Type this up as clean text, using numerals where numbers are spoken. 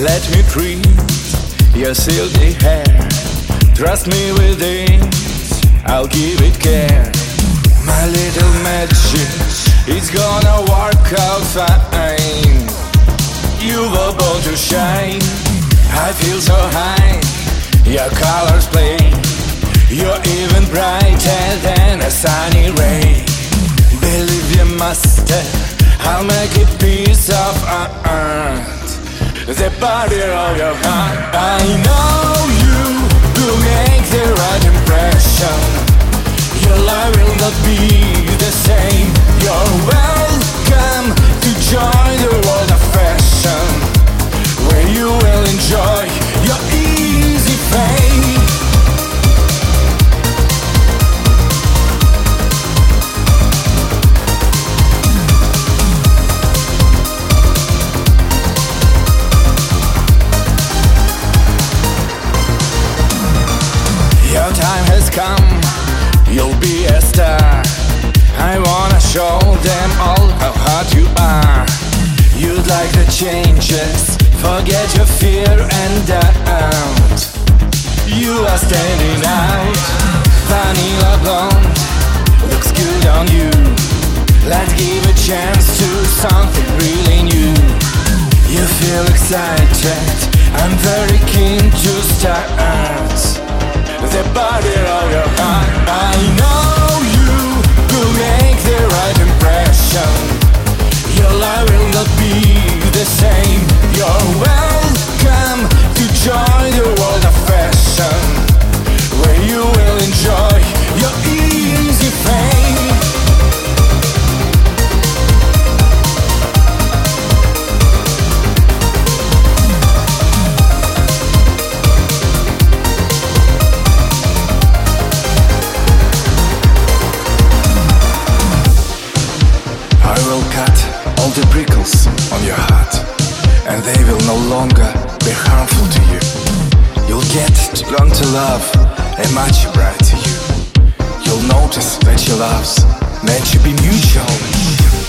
Let me breathe your silky hair. Trust me with it, I'll give it care. My little magic, it's gonna work out fine. You were born to shine. I feel so high. Your colors play. You're even brighter than a sunny ray. Believe you must, I'll make a piece of art, the body of your heart. I know you will make the right impression. Your life will not be the same. You're welcome to join the world of fashion, where you will enjoy your easy fame. Come, you'll be a star. I wanna show them all how hard you are. You'd like the changes, forget your fear and doubt. You are standing out. Vanilla blonde looks good on you. Let's give a chance to something really new. You feel excited, I'm very keen to start. The body of your heart. I know you will make the right impression. Your life will not be the same. You're welcome to join the world of fashion, where you will enjoy your easy fame. The prickles on your heart, and they will no longer be harmful to you. You'll get to learn to love a much brighter you. You'll notice that your loves meant to be mutual.